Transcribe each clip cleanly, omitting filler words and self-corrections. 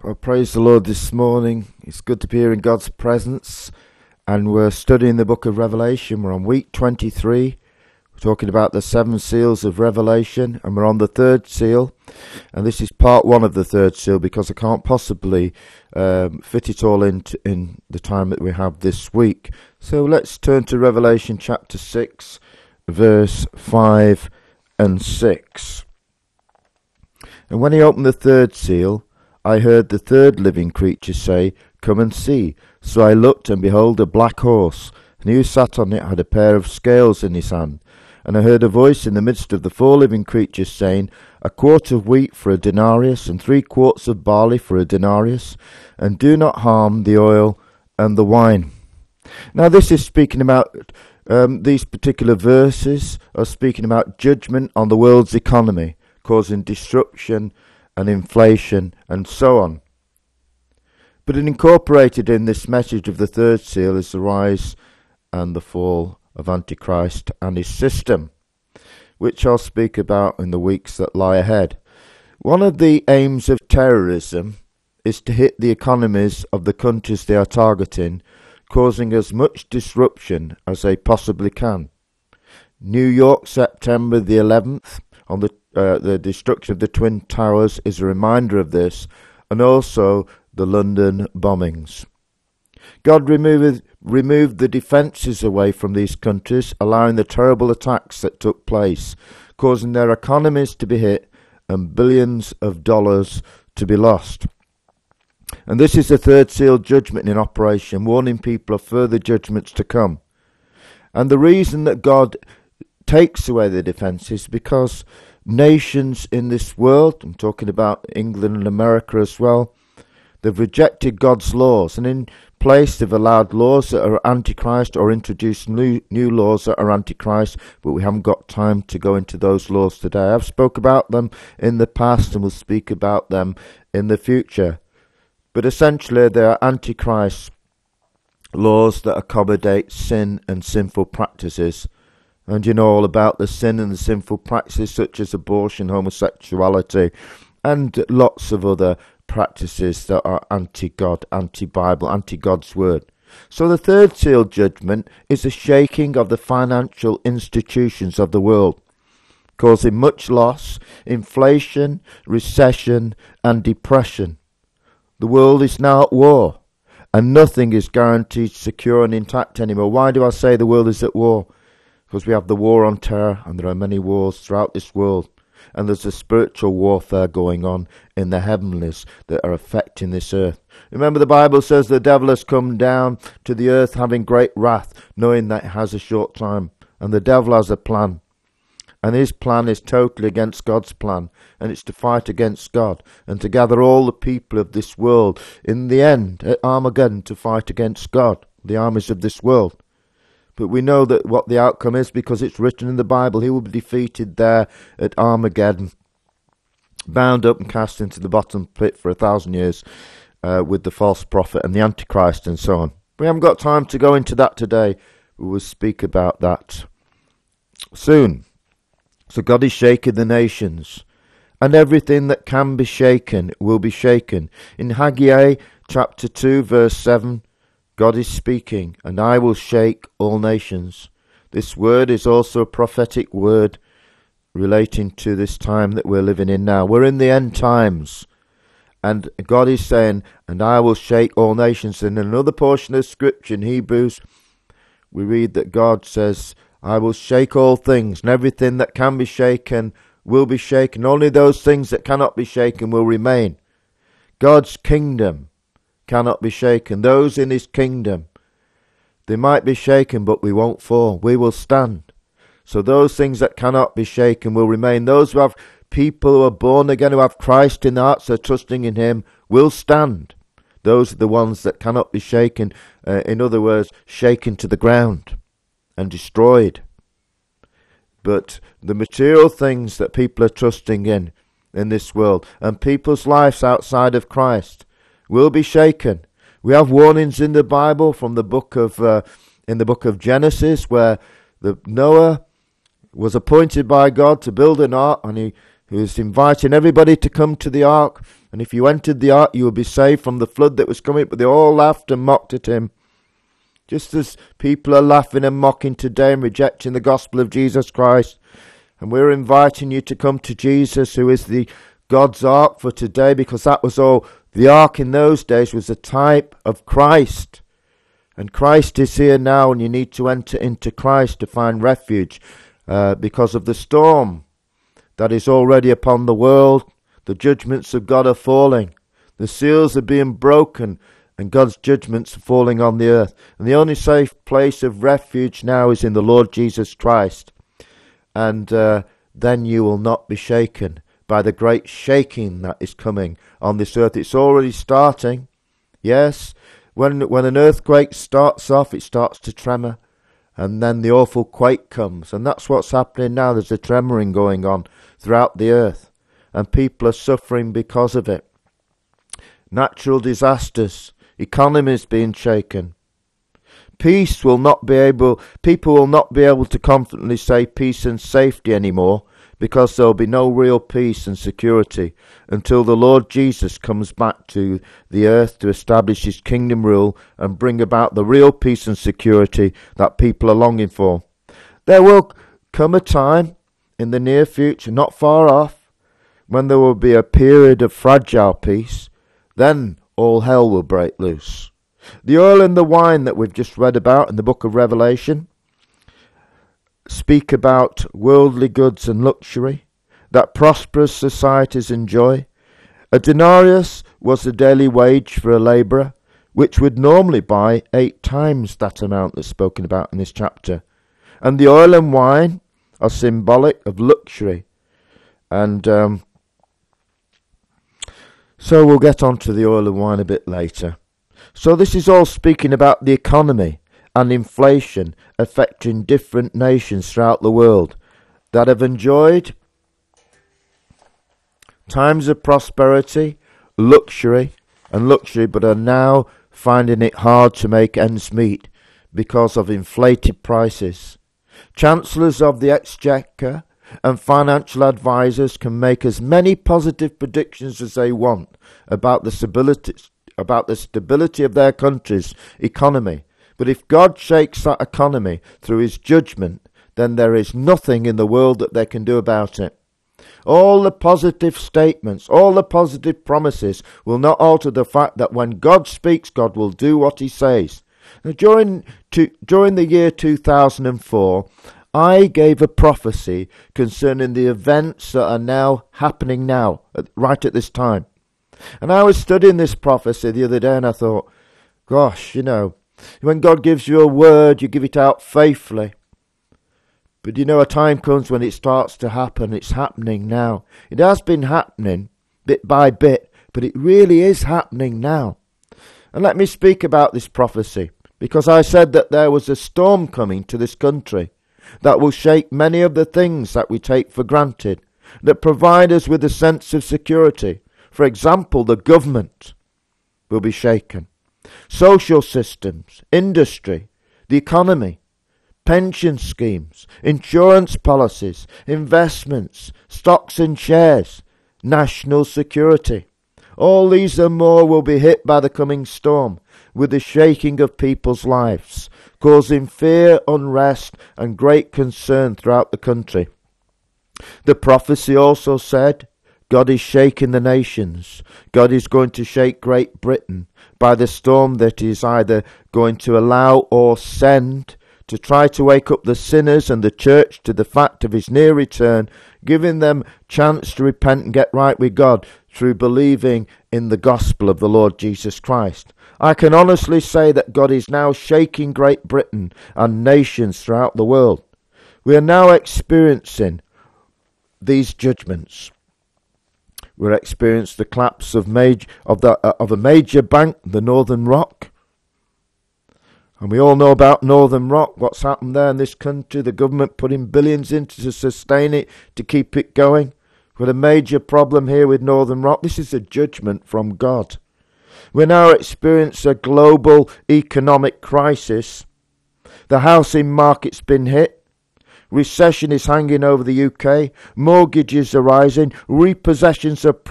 Well, praise the Lord this morning. It's good to be here in God's presence, and we're studying the book of Revelation. We're on week 23. We're talking about the seven seals of Revelation, and we're on the third seal. And this is part one of the third seal, because I can't possibly fit it all in the time that we have this week. So let's turn to Revelation chapter 6, verse 5 and 6. And when he opened the third seal, I heard the third living creature say, "Come and see." So I looked, and behold, a black horse, and he who sat on it had a pair of scales in his hand. And I heard a voice in the midst of the four living creatures saying, "A quart of wheat for a denarius, and 3 quarts of barley for a denarius, and do not harm the oil and the wine." Now this is speaking about these particular verses are speaking about judgment on the world's economy, causing destruction and inflation, and so on. But incorporated in this message of the third seal is the rise and the fall of Antichrist and his system, which I'll speak about in the weeks that lie ahead. One of the aims of terrorism is to hit the economies of the countries they are targeting, causing as much disruption as they possibly can. New York, September the 11th, on the destruction of the Twin Towers is a reminder of this, and also the London bombings. God removed the defences away from these countries, allowing the terrible attacks that took place, causing their economies to be hit and billions of dollars to be lost. And this is the third seal judgment in operation, warning people of further judgments to come. And the reason that God takes away the defences, because nations in this world, I'm talking about England and America as well, they've rejected God's laws, and in place they've allowed laws that are antichrist or introduced new laws that are antichrist, but we haven't got time to go into those laws today. I've spoke about them in the past and we'll speak about them in the future. But essentially they are antichrist laws that accommodate sin and sinful practices. And you know all about the sin and the sinful practices such as abortion, homosexuality, and lots of other practices that are anti-God, anti-Bible, anti-God's word. So the third seal judgment is the shaking of the financial institutions of the world, causing much loss, inflation, recession, and depression. The world is now at war, and nothing is guaranteed secure and intact anymore. Why do I say the world is at war? Because we have the war on terror, and there are many wars throughout this world. And there's a spiritual warfare going on in the heavenlies that are affecting this earth. Remember, the Bible says the devil has come down to the earth having great wrath, knowing that it has a short time. And the devil has a plan. And his plan is totally against God's plan. And it's to fight against God and to gather all the people of this world in the end at Armageddon to fight against God, the armies of this world. But we know that what the outcome is, because it's written in the Bible. He will be defeated there at Armageddon, bound up and cast into the bottom pit for 1,000 years with the false prophet and the Antichrist and so on. We haven't got time to go into that today. We will speak about that soon. So God is shaking the nations, and everything that can be shaken will be shaken. In Haggai chapter 2 verse 7, God is speaking, "And I will shake all nations." This word is also a prophetic word relating to this time that we're living in now. We're in the end times, and God is saying, "And I will shake all nations." In another portion of Scripture, in Hebrews, we read that God says, "I will shake all things," and everything that can be shaken will be shaken. Only those things that cannot be shaken will remain. God's kingdom cannot be shaken. Those in his kingdom, they might be shaken, but we won't fall. We will stand. So those things that cannot be shaken will remain. Those who have people who are born again, who have Christ in their hearts, they're trusting in him, will stand. Those are the ones that cannot be shaken. In other words, shaken to the ground and destroyed. But the material things that people are trusting in this world, and people's lives outside of Christ, will be shaken. We have warnings in the Bible from the book of in the book of Genesis, where Noah was appointed by God to build an ark, and he was inviting everybody to come to the ark, And if you entered the ark, you would be saved from the flood that was coming. But they all laughed and mocked at him. Just as people are laughing and mocking today and rejecting the gospel of Jesus Christ. And we're inviting you to come to Jesus, who is the God's ark for today, because that was all. The ark in those days was a type of Christ. And Christ is here now, and you need to enter into Christ to find refuge because of the storm that is already upon the world. The judgments of God are falling. The seals are being broken, and God's judgments are falling on the earth. And the only safe place of refuge now is in the Lord Jesus Christ. And then you will not be shaken by the great shaking that is coming on this earth. It's already starting. Yes. When an earthquake starts off, it starts to tremor, and then the awful quake comes. And that's what's happening now. There's a tremoring going on throughout the earth, and people are suffering because of it. Natural disasters, economies being shaken. People will not be able to confidently say peace and safety anymore, because there will be no real peace and security until the Lord Jesus comes back to the earth to establish his kingdom rule and bring about the real peace and security that people are longing for. There will come a time in the near future, not far off, when there will be a period of fragile peace. Then all hell will break loose. The oil and the wine that we've just read about in the book of Revelation speak about worldly goods and luxury that prosperous societies enjoy. A denarius was the daily wage for a labourer, which would normally buy 8 times that amount that's spoken about in this chapter. And the oil and wine are symbolic of luxury. And so we'll get on to the oil and wine a bit later. So this is all speaking about the economy and inflation affecting different nations throughout the world that have enjoyed times of prosperity, luxury, but are now finding it hard to make ends meet because of inflated prices. Chancellors of the Exchequer and financial advisors can make as many positive predictions as they want about the stability of their country's economy. But if God shakes that economy through his judgment, then there is nothing in the world that they can do about it. All the positive statements, all the positive promises will not alter the fact that when God speaks, God will do what he says. Now, during the year 2004, I gave a prophecy concerning the events that are now happening now, right at this time. And I was studying this prophecy the other day, and I thought, gosh, when God gives you a word, you give it out faithfully. But a time comes when it starts to happen. It's happening now. It has been happening bit by bit, but it really is happening now. And let me speak about this prophecy, because I said that there was a storm coming to this country that will shake many of the things that we take for granted, that provide us with a sense of security. For example, the government will be shaken. Social systems, industry, the economy, pension schemes, insurance policies, investments, stocks and shares, national security. All these and more will be hit by the coming storm with the shaking of people's lives, causing fear, unrest and great concern throughout the country. The prophecy also said, God is shaking the nations. God is going to shake Great Britain by the storm that he is either going to allow or send to try to wake up the sinners and the church to the fact of his near return, giving them chance to repent and get right with God through believing in the gospel of the Lord Jesus Christ. I can honestly say that God is now shaking Great Britain and nations throughout the world. We are now experiencing these judgments. We experienced the collapse of a major bank, the Northern Rock. And we all know about Northern Rock, what's happened there in this country. The government putting billions in to sustain it, to keep it going. With a major problem here with Northern Rock. This is a judgment from God. We now experience a global economic crisis. The housing market's been hit. Recession is hanging over the UK. Mortgages are rising. Repossessions of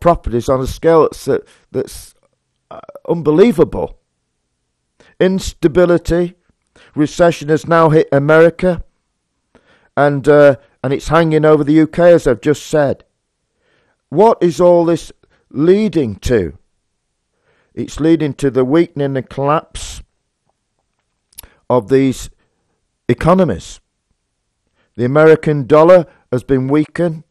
properties on a scale that's unbelievable. Instability. Recession has now hit America, and it's hanging over the UK, as I've just said. What is all this leading to? It's leading to the weakening and collapse of these economies. The American dollar has been weakened,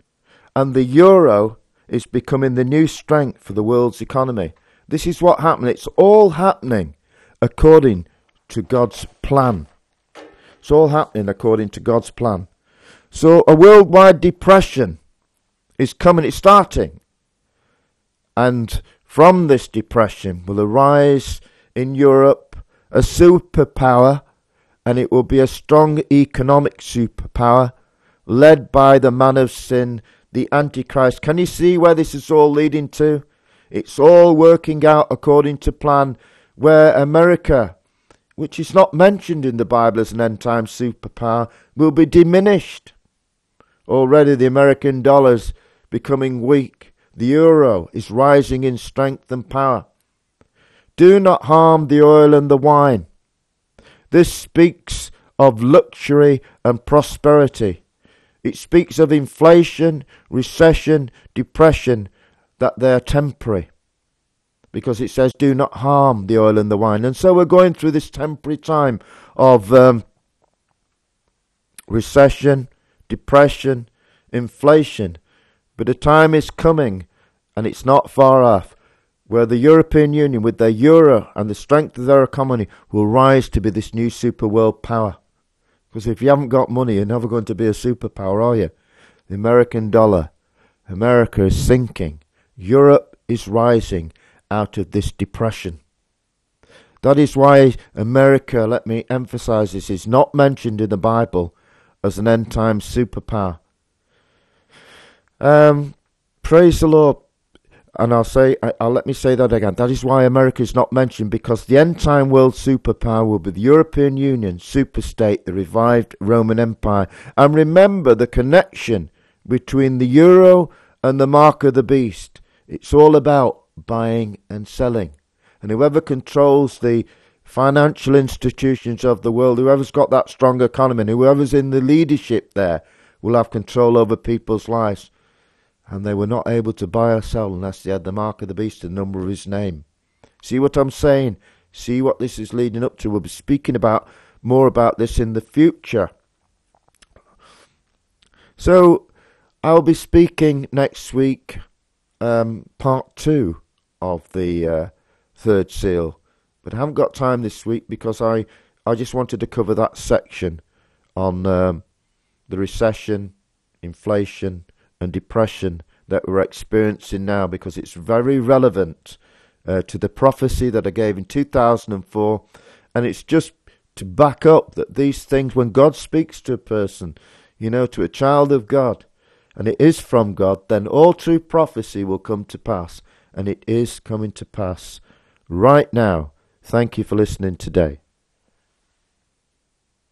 and the euro is becoming the new strength for the world's economy. This is what happened. It's all happening according to God's plan. It's all happening according to God's plan. So a worldwide depression is coming. It's starting. And from this depression will arise in Europe a superpower, and it will be a strong economic superpower led by the man of sin, the Antichrist. Can you see where this is all leading to? It's all working out according to plan, where America, which is not mentioned in the Bible as an end-time superpower, will be diminished. Already the American dollar's becoming weak. The euro is rising in strength and power. Do not harm the oil and the wine. This speaks of luxury and prosperity. It speaks of inflation, recession, depression, that they are temporary. Because it says, do not harm the oil and the wine. And so we're going through this temporary time of recession, depression, inflation. But a time is coming, and it's not far off, where the European Union, with their euro and the strength of their economy, will rise to be this new super world power. Because if you haven't got money, you're never going to be a superpower, are you? The American dollar, America is sinking. Europe is rising out of this depression. That is why America, let me emphasize this, is not mentioned in the Bible as an end time superpower. Praise the Lord. And let me say that again. That is why America is not mentioned, because the end time world superpower will be the European Union, superstate, the revived Roman Empire. And remember the connection between the euro and the mark of the beast. It's all about buying and selling, and whoever controls the financial institutions of the world, whoever's got that strong economy, and whoever's in the leadership there, will have control over people's lives. And they were not able to buy or sell unless they had the mark of the beast, the number of his name. See what I'm saying? See what this is leading up to? We'll be speaking about more about this in the future. So I'll be speaking next week, part 2 of the third seal, but I haven't got time this week because I just wanted to cover that section on the recession, inflation and depression that we're experiencing now, because it's very relevant to the prophecy that I gave in 2004, and it's just to back up that these things, when God speaks to a person, you know, to a child of God, and it is from God, then all true prophecy will come to pass. And it is coming to pass right now. Thank you for listening today.